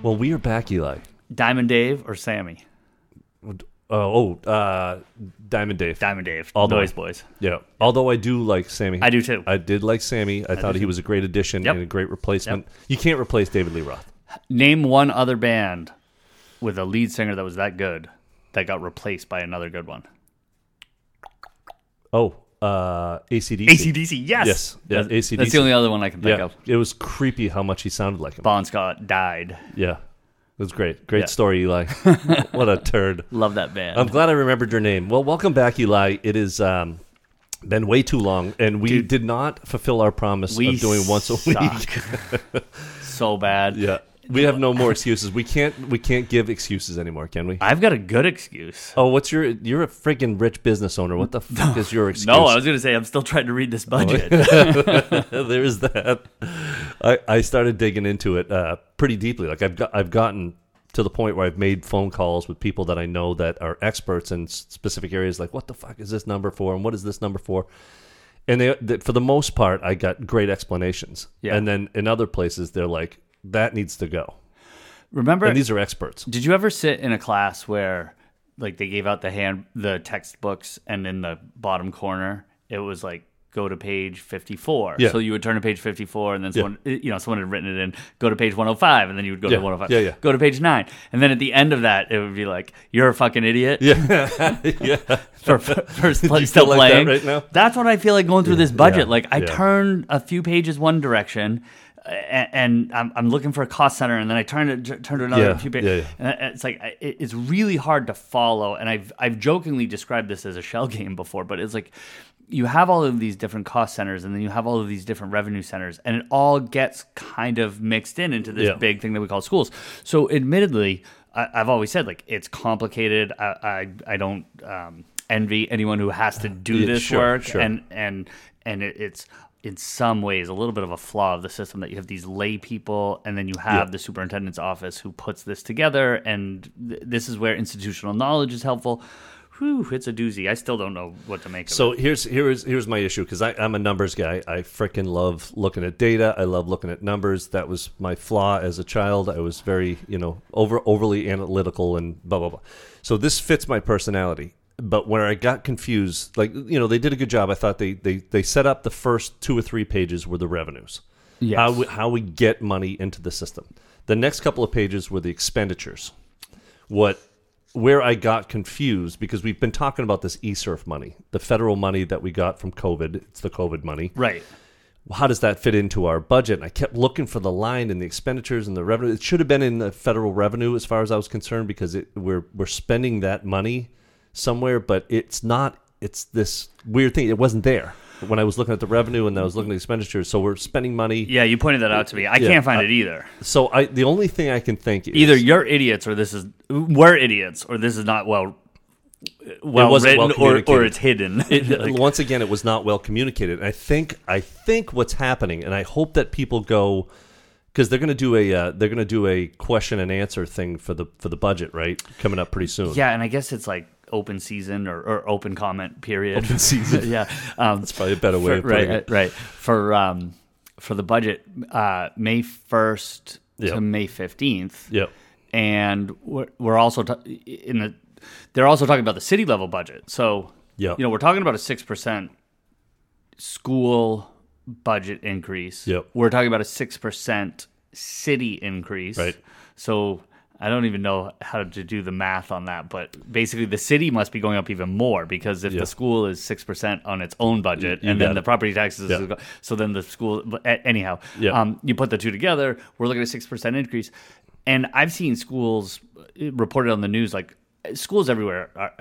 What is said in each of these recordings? Well, we are back, Eli. Diamond Dave or Sammy? Diamond Dave. Diamond Dave. All Noise Boys. Yeah. Although I do like Sammy. I do too. I did like Sammy. I thought he was a great addition and a great replacement. Yep. You can't replace David Lee Roth. Name one other band with a lead singer that was that good that got replaced by another good one. Oh, AC/DC. AC/DC, yes. Yes, yeah, AC/DC. That's the only other one I can think of. It was creepy how much he sounded like him. Bon Scott died. Yeah. It was great. Great story, Eli. What a turd. Love that band. I'm glad I remembered your name. Well, welcome back, Eli. It has been way too long, and we did not fulfill our promise of doing once a week. So bad. Yeah. We have no more excuses. We can't give excuses anymore, can we? I've got a good excuse. Oh, what's your? You're a freaking rich business owner. What the fuck is your excuse? No, I was going to say I'm still trying to read this budget. There's that. I started digging into it pretty deeply. Like I've gotten to the point where I've made phone calls with people that I know that are experts in specific areas. Like, what the fuck is this number for? And what is this number for? And they, for the most part, I got great explanations. Yeah. And then in other places, they're like, that needs to go. Remember, and these are experts. Did you ever sit in a class where, like, they gave out the textbooks, and in the bottom corner it was like, go to page 54. Yeah. So you would turn to page 54, and then someone had written it in. Go to page 105, and then you would go to 105. Yeah, yeah. Go to page 9, and then at the end of that, it would be like, "You're a fucking idiot." Yeah, yeah. Still playing that right now. That's what I feel like going through this budget. Yeah. Like I turn a few pages one direction. And I'm looking for a cost center, and then I turn to another few pages. Yeah. And it's like it's really hard to follow. And I've jokingly described this as a shell game before, but it's like you have all of these different cost centers, and then you have all of these different revenue centers, and it all gets kind of mixed into this big thing that we call schools. So, admittedly, I've always said, like, it's complicated. I don't envy anyone who has to do this work, and it's. In some ways, a little bit of a flaw of the system that you have these lay people, and then you have the superintendent's office who puts this together, and this is where institutional knowledge is helpful. Whew, it's a doozy. I still don't know what to make of it. So here's my issue, because I'm a numbers guy. I freaking love looking at data. I love looking at numbers. That was my flaw as a child. I was very, overly analytical and blah, blah, blah. So this fits my personality. But where I got confused, like, they did a good job. I thought they set up the first 2 or 3 pages were the revenues. Yes. How we get money into the system. The next couple of pages were the expenditures. Where I got confused, because we've been talking about this eSurf money, the federal money that we got from COVID. It's the COVID money. Right. How does that fit into our budget? And I kept looking for the line in the expenditures and the revenue. It should have been in the federal revenue as far as I was concerned, because we're spending that money somewhere, but it's not. It's this weird thing. It wasn't there when I was looking at the revenue, and I was looking at expenditures. So we're spending money. Yeah, you pointed that out to me. I can't find it either. So the only thing I can think is either you're idiots, or we're idiots, or this is not well written, or it's hidden. Once again, it was not well communicated. I think what's happening, and I hope that people go. Because they're going to do a question and answer thing for the budget, right? Coming up pretty soon. Yeah, and I guess it's like open season or open comment period. Open season, yeah. That's probably a better way of putting it. Right. For the budget, May 1st to May 15th. Yep. And we're also they're also talking about the city level budget. So we're talking about a 6% school budget increase. Yep. We're talking about a 6% city increase. Right. So I don't even know how to do the math on that, but basically the city must be going up even more, because if the school is 6% on its own budget, and then the property taxes, so then the school. Anyhow, you put the two together, we're looking at a 6% increase, and I've seen schools reported on the news, like schools everywhere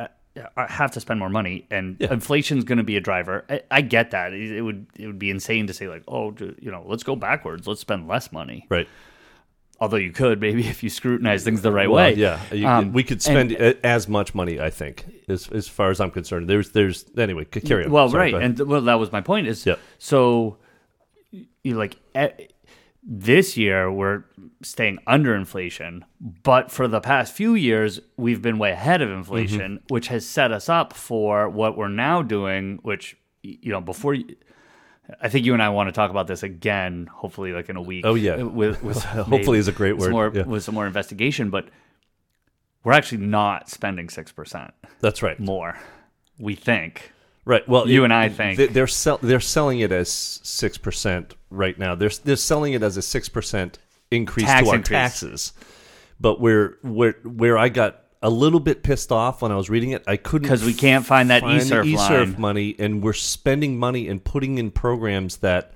have to spend more money, and inflation's going to be a driver. I get that. It would be insane to say, like, let's go backwards. Let's spend less money. Right. Although you could, maybe, if you scrutinize things the right way. Yeah. We could spend as much money, I think, as far as I'm concerned. There's anyway, carry on. Well, sorry, right. And that was my point is, so this year we're staying under inflation, but for the past few years we've been way ahead of inflation, which has set us up for what we're now doing, which before I think you and I want to talk about this again, hopefully like in a week. Oh, yeah. With hopefully is a great word. With some more investigation, but we're actually not spending 6%. That's right. More, we think. Right. Well, you and I think they're selling it as 6% right now. They're selling it as a 6% increase to our taxes. But where I got a little bit pissed off when I was reading it, I couldn't because we can't find that eSurf money, and we're spending money and putting in programs that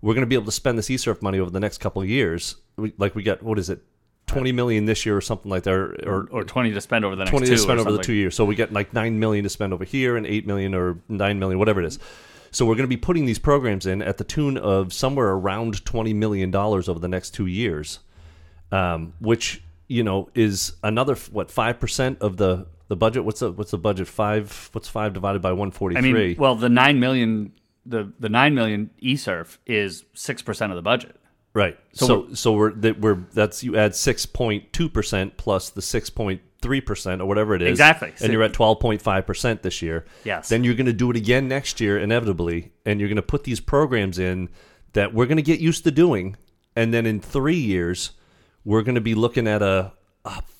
we're going to be able to spend this eSurf money over the next couple of years. Like we got what is it? 20 million this year or something like that, or 20 to spend over the next 20 to spend over the 2 years. So we get like 9 million to spend over here and 8 million or 9 million, whatever it is. So we're going to be putting these programs in at the tune of somewhere around $20 million over the next 2 years, which, you know, is another, what, 5% of the budget? What's the budget? What's 5 divided by 143? I mean, well, the 9 million, the 9 million eSurf is 6% of the budget. Right. So you add 6.2% plus the 6.3% or whatever it is. Exactly. And you're at 12.5% this year. Yes. Then you're going to do it again next year inevitably, and you're going to put these programs in that we're going to get used to doing, and then in 3 years we're going to be looking at a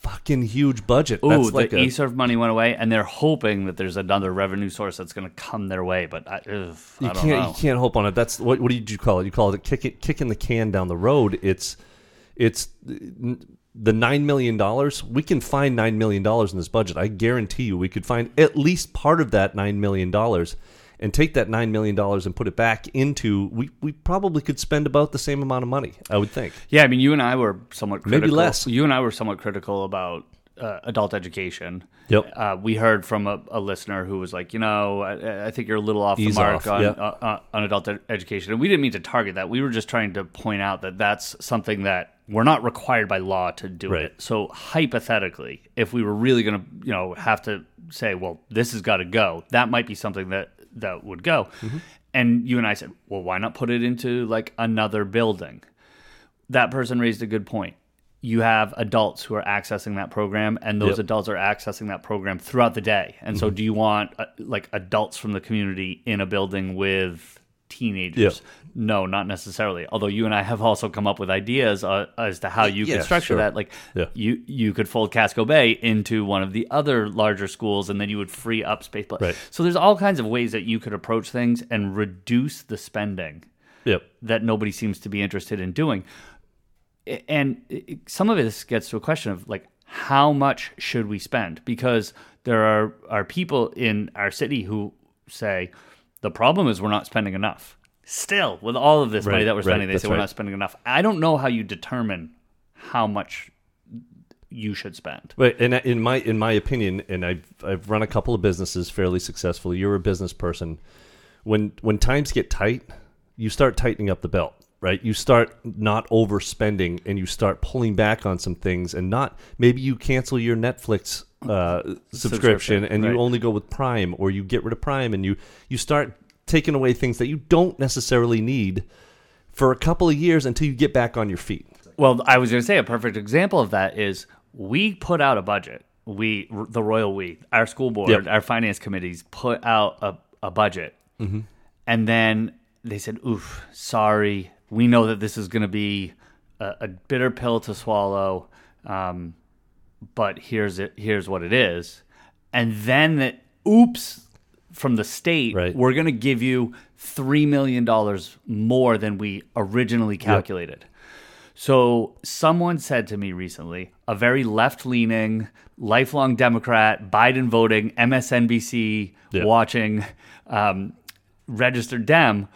fucking huge budget. Ooh, like the eSurf money went away, and they're hoping that there's another revenue source that's going to come their way. But I don't know. You can't hope on it. That's what did you call it? You called it kicking the can down the road. It's the $9 million. We can find $9 million in this budget. I guarantee you, we could find at least part of that $9 million, and take that $9 million and put it back into. We probably could spend about the same amount of money, I would think. Yeah, I mean, you and I were somewhat critical. Maybe less. You and I were somewhat critical about adult education. Yep. We heard from a listener who was like, you know, I think you're a little off the mark on adult education. And we didn't mean to target that. We were just trying to point out that that's something that we're not required by law to do it. So hypothetically, if we were really going to, you know, have to say, well, this has got to go, that might be something that would go. Mm-hmm. And you and I said, well, why not put it into like another building? That person raised a good point. You have adults who are accessing that program, and those adults are accessing that program throughout the day. And so do you want like adults from the community in a building with teenagers? Yep. No, not necessarily. Although you and I have also come up with ideas as to how you could structure that. Like you could fold Casco Bay into one of the other larger schools, and then you would free up space. Right. So there's all kinds of ways that you could approach things and reduce the spending that nobody seems to be interested in doing. And some of this gets to a question of like, how much should we spend? Because there are people in our city who say, the problem is we're not spending enough. Still, with all of this money that we're spending, they say we're not spending enough. I don't know how you determine how much you should spend. Right, and in my opinion, and I've run a couple of businesses fairly successfully. You're a business person. When times get tight, you start tightening up the belt. Right, you start not overspending, and you start pulling back on some things, and not maybe you cancel your Netflix subscription, and you only go with Prime, or you get rid of Prime, and you start taking away things that you don't necessarily need for a couple of years until you get back on your feet. Well, I was going to say a perfect example of that is we put out a budget. We, our school board, our finance committees put out a budget, and then they said, "Oof, sorry. We know that this is going to be a bitter pill to swallow, but here's what it is." And then from the state, we're going to give you $3 million more than we originally calculated. Yep. So someone said to me recently, a very left-leaning, lifelong Democrat, Biden-voting, MSNBC-watching, registered Dem,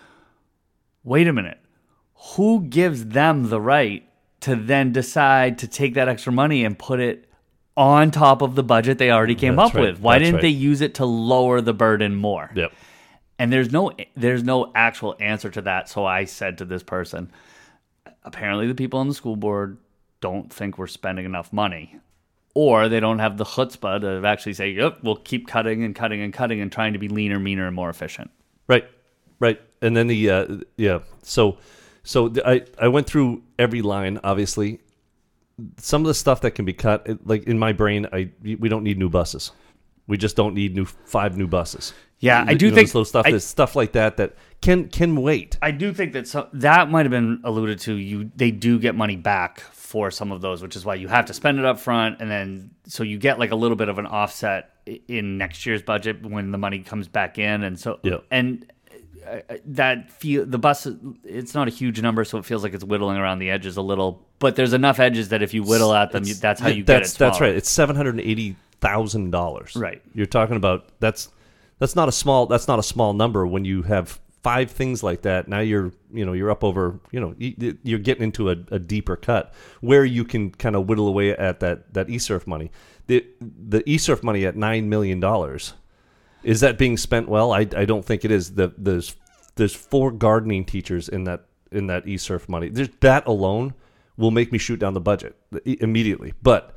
wait a minute. Who gives them the right to then decide to take that extra money and put it on top of the budget they already came up with? Why didn't they use it to lower the burden more? Yep. And there's no actual answer to that. So I said to this person, apparently the people on the school board don't think we're spending enough money, or they don't have the chutzpah to actually say, yep, we'll keep cutting and cutting and cutting and trying to be leaner, meaner, and more efficient. Right. And then So I went through every line, obviously. Some of the stuff that can be cut, like in my brain, we don't need new buses. We just don't need five new buses. Yeah, I do think slow stuff is stuff like that can wait. I do think that that might have been alluded to. They do get money back for some of those, which is why you have to spend it up front, and then so you get like a little bit of an offset in next year's budget when the money comes back in, and so yeah. And it's not a huge number, so it feels like it's whittling around the edges a little. But there's enough edges that if you whittle at them, that's how you get it. That's right. It's $780,000. Right. You're talking about that's not a small number when you have five things like that. Now you're up over, you're getting into a deeper cut where you can kind of whittle away at that eSurf money. The eSurf money at $9 million, is that being spent well? I don't think it is. There's four gardening teachers in that eSurf money. That alone will make me shoot down the budget immediately. But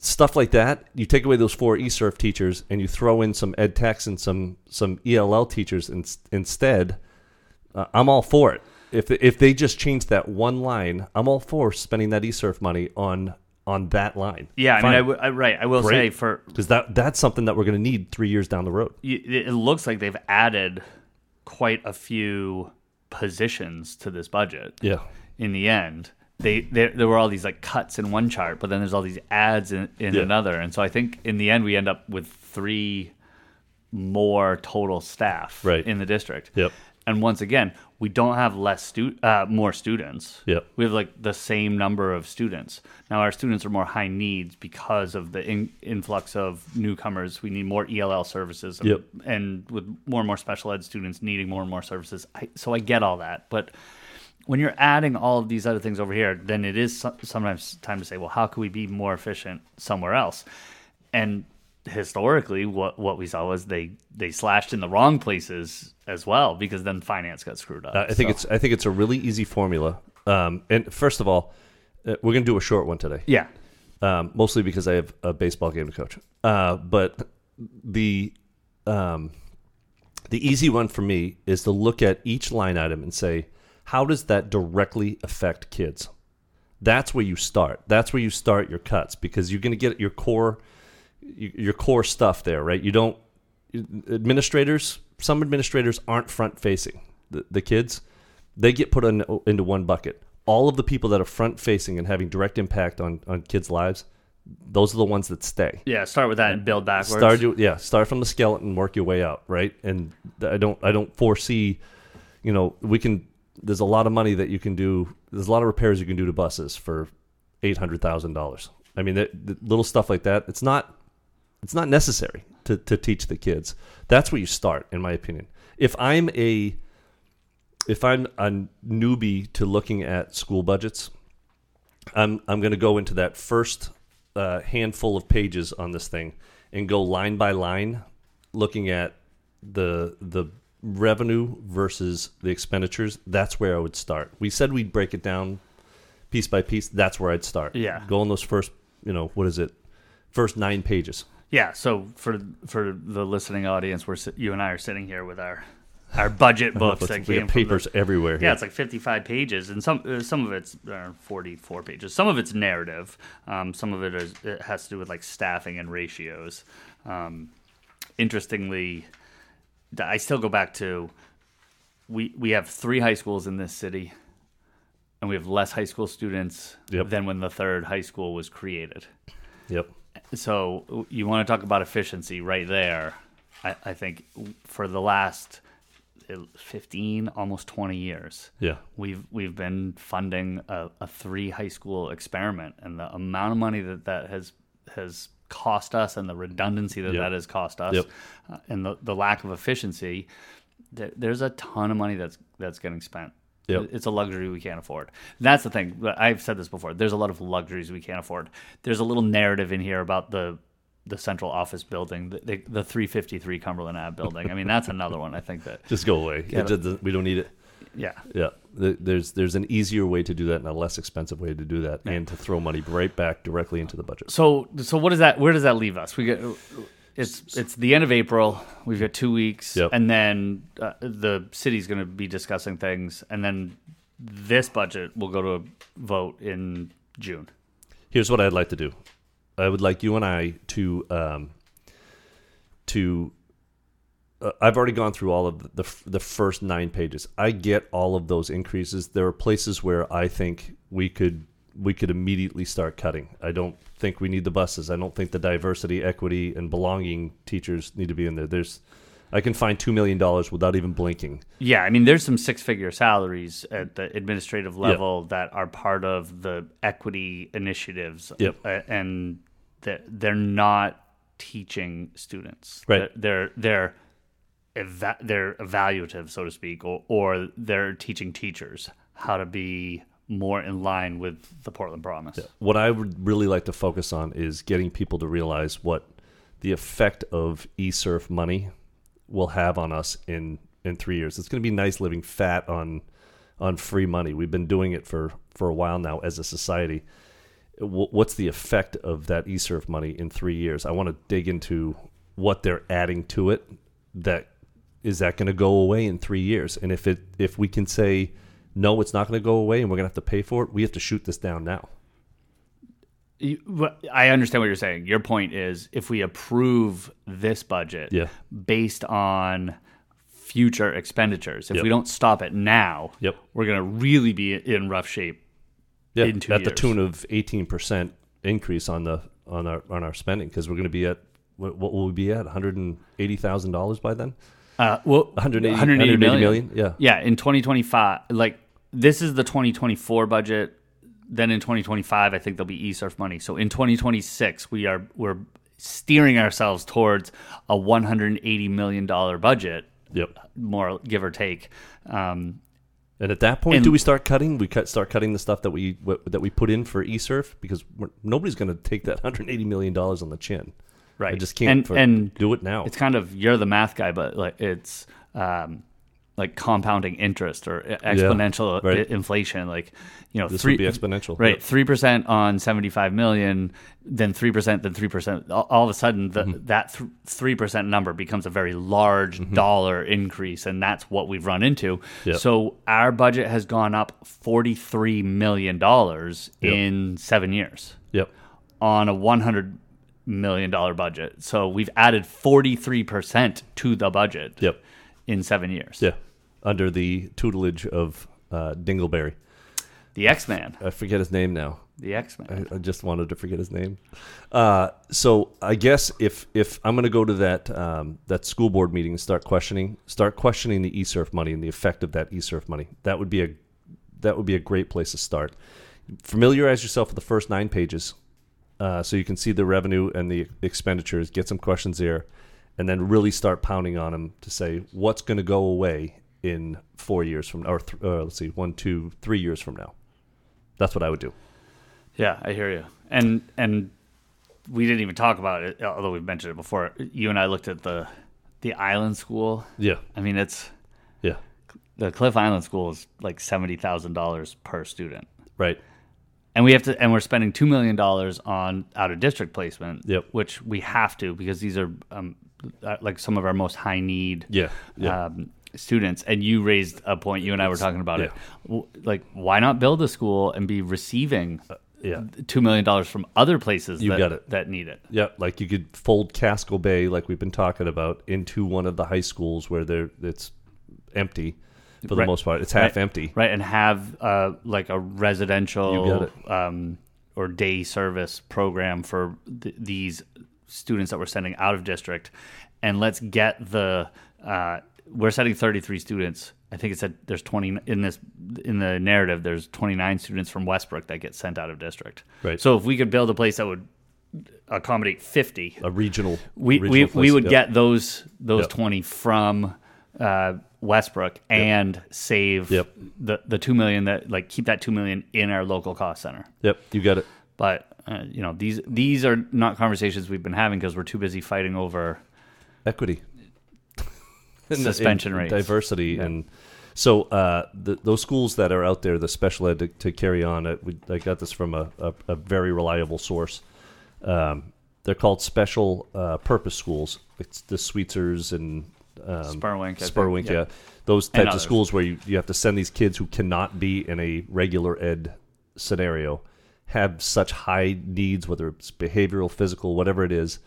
stuff like that, you take away those four eSurf teachers and you throw in some ed techs and some ELL teachers instead. I'm all for it. If they just change that one line, I'm all for spending that eSurf money on that line. Yeah, fine. I mean, I will say because that's something that we're going to need 3 years down the road. It looks like they've added quite a few positions to this budget. Yeah, in the end. There were all these like cuts in one chart, but then there's all these adds in another, and so I think in the end we end up with three more total staff in the district. Yep. And once again, we don't have more students. Yep. We have like the same number of students. Now our students are more high needs because of the influx of newcomers. We need more ELL services, and with more and more special ed students needing more and more services. So I get all that, but when you're adding all of these other things over here, then it is sometimes time to say, well, how can we be more efficient somewhere else? And historically, what we saw was they slashed in the wrong places as well, because then finance got screwed up. I think it's a really easy formula. And first of all, we're going to do a short one today. Yeah. Mostly because I have a baseball game to coach. But the easy one for me is to look at each line item and say, how does that directly affect kids? That's where you start. That's where you start your cuts, because you're going to get your core stuff there, right? You don't administrators. Some administrators aren't front facing the kids. They get put into one bucket. All of the people that are front facing and having direct impact on kids' lives, those are the ones that stay. Yeah, start with that and build backwards. Start from the skeleton, work your way out, right? And I don't foresee, we can. There's a lot of money that you can do. There's a lot of repairs you can do to buses for $800,000. I mean, the little stuff like that. It's not necessary to teach the kids. That's where you start, in my opinion. If I'm a newbie to looking at school budgets, I'm going to go into that first handful of pages on this thing and go line by line, looking at the revenue versus the expenditures. That's where I would start. We said we'd break it down piece by piece. That's where I'd start. Yeah, go on those first, first 9 pages. Yeah. So for the listening audience, you and I are sitting here with our budget books. We have papers everywhere. Yeah, it's like 55 pages, and some of it's 44 pages. Some of it's narrative. Some of it has to do with like staffing and ratios. Interestingly, I still go back to we have 3 high schools in this city, and we have less high school students than when the third high school was created. Yep. So you want to talk about efficiency right there. I think for the last 15, almost 20 years, we've been funding a 3 high school experiment, and the amount of money that has cost us, and the redundancy that has cost us, and the lack of efficiency, there's a ton of money that's getting spent. Yep. It's a luxury we can't afford. And that's the thing. I've said this before. There's a lot of luxuries we can't afford. There's a little narrative in here about the central office building, the 353 Cumberland Ave building. I mean, that's another one I think that... Just go away. We don't need it. Yeah. Yeah. There's an easier way to do that and a less expensive way to do that, and to throw money right back directly into the budget. So what is that? Where does that leave us? It's the end of April. We've got 2 weeks, and then the city's going to be discussing things, and then this budget will go to a vote in June. Here's what I'd like to do. I would like you and I to I've already gone through all of the first 9 pages. I get all of those increases. There are places where I think we could immediately start cutting. I don't think we need the buses. I don't think the diversity, equity, and belonging teachers need to be in there. I can find $2 million without even blinking. Yeah, I mean, there's some 6-figure salaries at the administrative level yep. that are part of the equity initiatives, yep. And they're not teaching students. Right. They're evaluative, so to speak, or they're teaching teachers how to be more in line with the Portland Promise. Yeah. What I would really like to focus on is getting people to realize what the effect of eSurf money will have on us in 3 years. It's going to be nice living fat on free money. We've been doing it for a while now as a society. What's the effect of that eSurf money in 3 years? I want to dig into what they're adding to it. Is that going to go away in 3 years? And if we can say, no, it's not going to go away and we're going to have to pay for it, we have to shoot this down now. I understand what you're saying. Your point is if we approve this budget yeah. based on future expenditures, if yep. we don't stop it now, yep. we're going to really be in rough shape yeah, in 2 years. At the tune of 18% increase on our spending, because we're going to be at, what will we be at, $180,000 by then? Well, 180 million. Yeah. Yeah. In 2025, like this is the 2024 budget. Then in 2025, I think there'll be eSurf money. So in 2026, we're steering ourselves towards a $180 million budget. Yep. More give or take. And at that point, do we start cutting? Start cutting the stuff that we put in for eSurf, because nobody's going to take that $180 million on the chin. Right. I just can't do it now. It's kind of, you're the math guy, but like it's like compounding interest or exponential yeah, right. inflation. Like, you know, this would be exponential. Right. Yep. 3% on 75 million, then 3%, then 3%. All of a sudden, mm-hmm. that 3% number becomes a very large mm-hmm. dollar increase. And that's what we've run into. Yep. So our budget has gone up $43 million yep. in 7 years. Yep. On a $100 million budget. So we've added 43% to the budget yep. in 7 years. Yeah. Under the tutelage of Dingleberry. The X-Man. I forget his name now. The X-Man. I just wanted to forget his name. So I guess if I'm going to go to that school board meeting and start questioning the eSurf money and the effect of that eSurf money, that would be a great place to start. Familiarize yourself with the first 9 pages. So you can see the revenue and the expenditures, get some questions there, and then really start pounding on them to say what's going to go away in 4 years from now, or 3 years from now. That's what I would do. Yeah, I hear you. And we didn't even talk about it, although we've mentioned it before. You and I looked at the Island School. Yeah. I mean, it's yeah. The Cliff Island School is like $70,000 per student. Right. And we're spending $2 million on out-of-district placement, yep. which we have to, because these are like some of our most high-need yeah. Students. And you raised a point. You and I were talking about yeah. it. Like, why not build a school and be receiving yeah. $2 million from other places that need it? Yeah, like you could fold Casco Bay, like we've been talking about, into one of the high schools where it's empty. For the right. most part, it's half right. empty. Right, and have like a residential or day service program for these students that we're sending out of district. And let's get we're sending 33 students. I think it said there's 20 in the narrative. There's 29 students from Westbrook that get sent out of district. Right. So if we could build a place that would accommodate 50, a regional, we place. We would yep. get those yep. 20 from. Westbrook and yep. save yep. the $2 million that, like, keep that $2 million in our local cost center. Yep, you got it. But you know, these are not conversations we've been having because we're too busy fighting over equity, suspension rates, diversity, yeah. and so those schools that are out there, the special ed to carry on. I got this from a very reliable source. They're called special purpose schools. It's the Sweetser's and Spurwink, yeah. Those types of schools where you have to send these kids who cannot be in a regular ed scenario, have such high needs, whether it's behavioral, physical, whatever it is,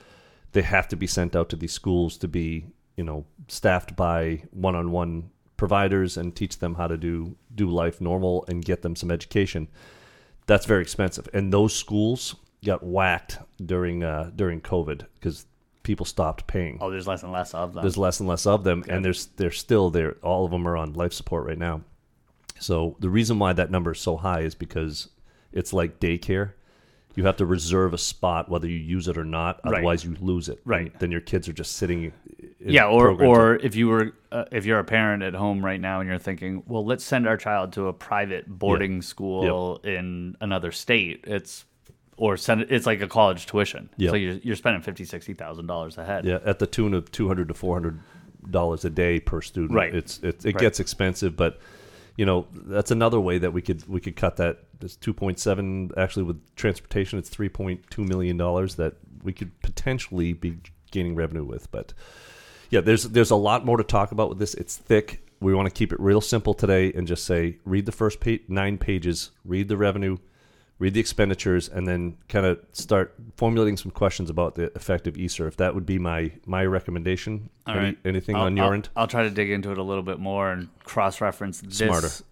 they have to be sent out to these schools to be you know, staffed by one-on-one providers and teach them how to do life normal and get them some education. That's very expensive. And those schools got whacked during COVID because people stopped paying. Oh, there's less and less of them. Okay. And they're still there. All of them are on life support right now. So the reason why that number is so high is because it's like daycare. You have to reserve a spot whether you use it or not. Otherwise, you lose it. Right. And then your kids are just sitting. Or if you're a parent at home right now and you're thinking, well, let's send our child to a private boarding school in another state. It's like a college tuition. Yep. So you're spending $50,000, $60,000 a head. Yeah, at the tune of $200 to $400 a day per student. Right. It gets expensive, but you know, that's another way that we could cut that. It's 2.7 actually with transportation. It's $3.2 million that we could potentially be gaining revenue with. But yeah, there's a lot more to talk about with this. It's thick. We want to keep it real simple today and just say read the first 9 pages, read the revenue, read the expenditures, and then kind of start formulating some questions about the effective eSurf. That would be my recommendation. All right. Anything on your end? I'll try to dig into it a little bit more and cross-reference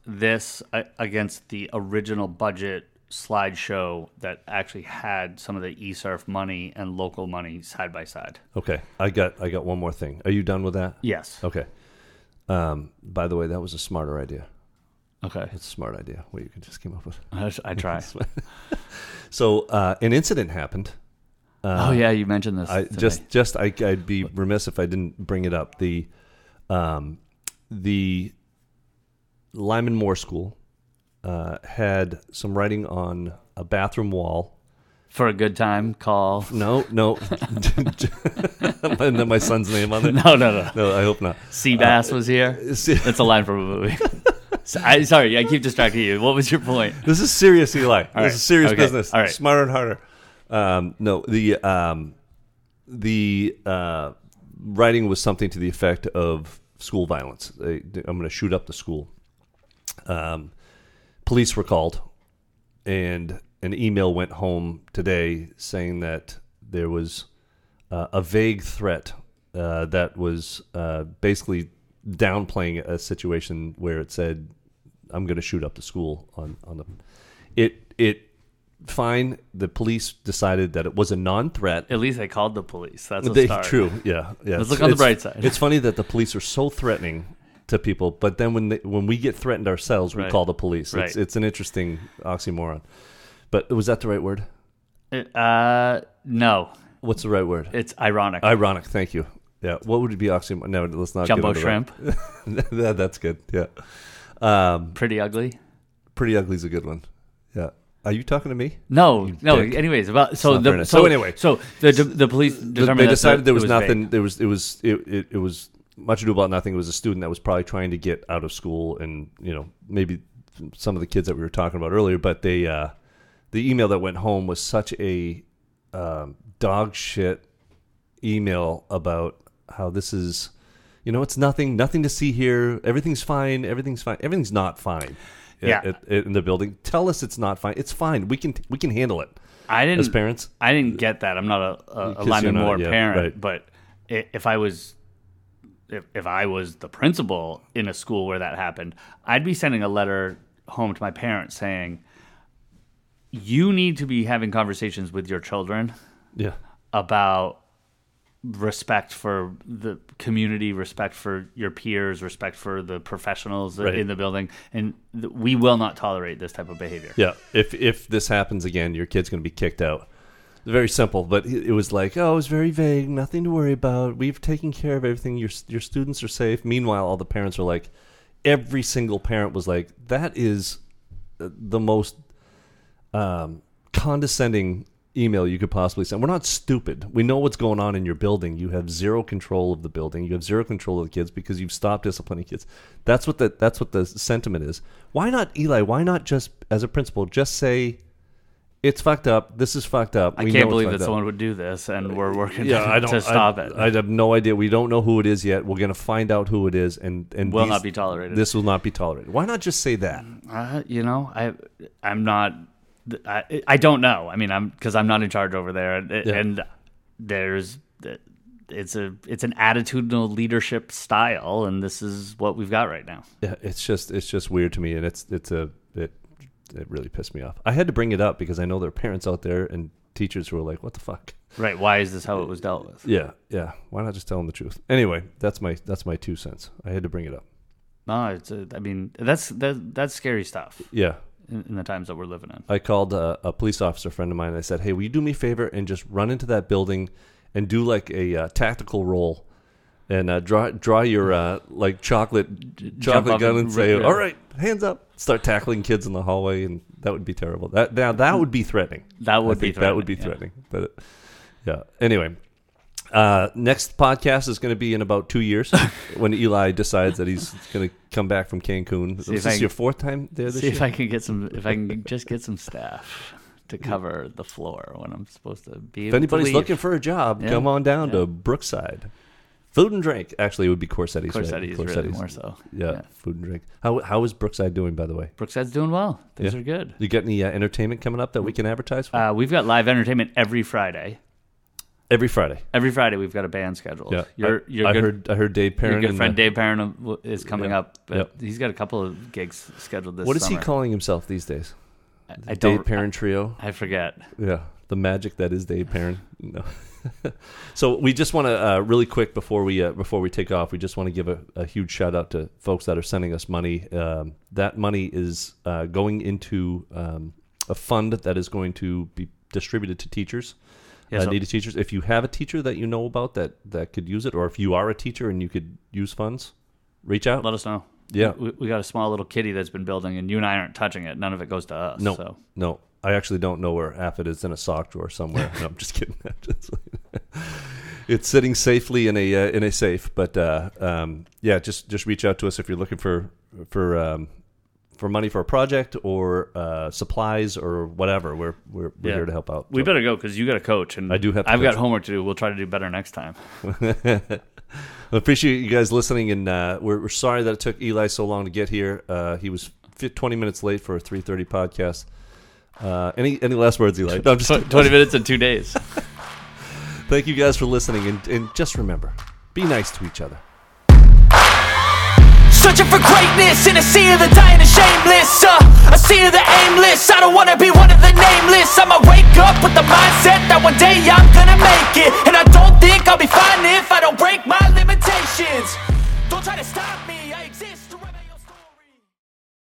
this against the original budget slideshow that actually had some of the eSurf money and local money side by side. Okay. I got one more thing. Are you done with that? Yes. Okay. By the way, that was a smarter idea. Okay. It's a smart idea. What you just came up with. I try. So an incident happened. Oh, yeah. You mentioned this. I'd be remiss if I didn't bring it up. The Lyman Moore School had some writing on a bathroom wall. For a good time, call. No. And then my son's name on it. No. No, I hope not. Seabass was here. That's a line from a movie. Sorry, I keep distracting you. What was your point? This is serious, Eli. This is serious business. All right. Smarter and harder. The writing was something to the effect of school violence. I'm going to shoot up the school. Police were called, and an email went home today saying that there was a vague threat that was basically downplaying a situation where it said, "I'm going to shoot up the school." Fine. The police decided that it was a non-threat. At least they called the police. That's what started. True. Yeah. Let's look on the bright side. It's funny that the police are so threatening to people, but then when we get threatened ourselves, we call the police. Right. It's an interesting oxymoron. But was that the right word? No. What's the right word? It's ironic. Ironic. Thank you. Yeah, what would it be? Oxymoron? No, let's not. Jumbo shrimp. That's good. Yeah. Pretty ugly. Pretty ugly is a good one. Yeah. Are you talking to me? No. Dick. Anyways, the police determined they decided there was nothing. Vague. It was much ado about nothing. It was a student that was probably trying to get out of school, and you know maybe some of the kids that we were talking about earlier. But they the email that went home was such a dog shit email about how this is, you know, it's nothing to see here. Everything's fine. Everything's not fine. Yeah. In the building, tell us it's not fine. It's fine. We can handle it. As parents, I didn't get that. I'm not a Lyman Moore parent, but if I was the principal in a school where that happened, I'd be sending a letter home to my parents saying, you need to be having conversations with your children. Yeah. About respect for the community, respect for your peers, respect for the professionals in the building, and we will not tolerate this type of behavior. Yeah, if this happens again, your kid's going to be kicked out. Very simple, but it was like, oh, it was very vague, nothing to worry about. We've taken care of everything. Your students are safe. Meanwhile, all the parents are like, every single parent was like, that is the most condescending email you could possibly send. We're not stupid. We know what's going on in your building. You have zero control of the building. You have zero control of the kids because you've stopped disciplining kids. That's what the sentiment is. Why not, Eli? Why not just as a principal just say it's fucked up. This is fucked up. I can't believe that someone would do this, and we're working to stop it. I have no idea. We don't know who it is yet. We're going to find out who it is, and will not be tolerated. This will not be tolerated. Why not just say that? I'm not. I don't know. I mean, because I'm not in charge over there, and there's it's an attitudinal leadership style, and this is what we've got right now. Yeah, it's just weird to me, and it really pissed me off. I had to bring it up because I know there are parents out there and teachers who are like, "What the fuck? Right? Why is this how it was dealt with?" Yeah. Why not just tell them the truth? Anyway, that's my 2 cents. I had to bring it up. No, that's scary stuff. Yeah. In the times that we're living in. I called a police officer friend of mine, and I said, hey, will you do me a favor and just run into that building and do like a tactical roll and draw your like chocolate gun and say, all right, hands up. Start tackling kids in the hallway, and that would be terrible. That would be threatening. That would be threatening. But anyway. Next podcast is going to be in about 2 years when Eli decides that he's going to come back from Cancun. Is this your 4th time there this year? See if I can get some. If I can just get some staff to cover the floor when I'm supposed to be. If anybody's looking for a job, come on down to Brookside Food and Drink. Actually, it would be Corsetti's. Corsetti's really more so. Yeah, Food and Drink. How is Brookside doing, by the way? Brookside's doing well. Things are good. You got any entertainment coming up that we can advertise for? We've got live entertainment every Friday. Every Friday we've got a band scheduled. Yeah, I heard Dave Perrin. Your good friend Dave Perrin is coming up. Yep. He's got a couple of gigs scheduled this summer. What is he calling himself these days? Dave Perrin Trio? I forget. Yeah, the magic that is Dave Perrin. No. So we just want to really quick before we take off, we just want to give a huge shout out to folks that are sending us money. That money is going into a fund that is going to be distributed to teachers. Needy teachers. If you have a teacher that you know about that could use it, or if you are a teacher and you could use funds, reach out. Let us know. Yeah. We got a small little kitty that's been building, and you and I aren't touching it. None of it goes to us. No. So. No. I actually don't know where half it is, in a sock drawer somewhere. No, I'm just kidding. It's sitting safely in a safe. But just reach out to us if you're looking for money for a project or supplies or whatever. We're here to help out. So. We better go because you got a coach, and I do have. I've got homework to do. We'll try to do better next time. I appreciate you guys listening, and we're sorry that it took Eli so long to get here. He was 20 minutes late for a 3:30 podcast. Any last words, Eli? No, I'm just 20 minutes and 2 days. Thank you guys for listening, and just remember, be nice to each other. Searching for greatness in a sea of the dying and shameless, a sea of the aimless. I don't wanna be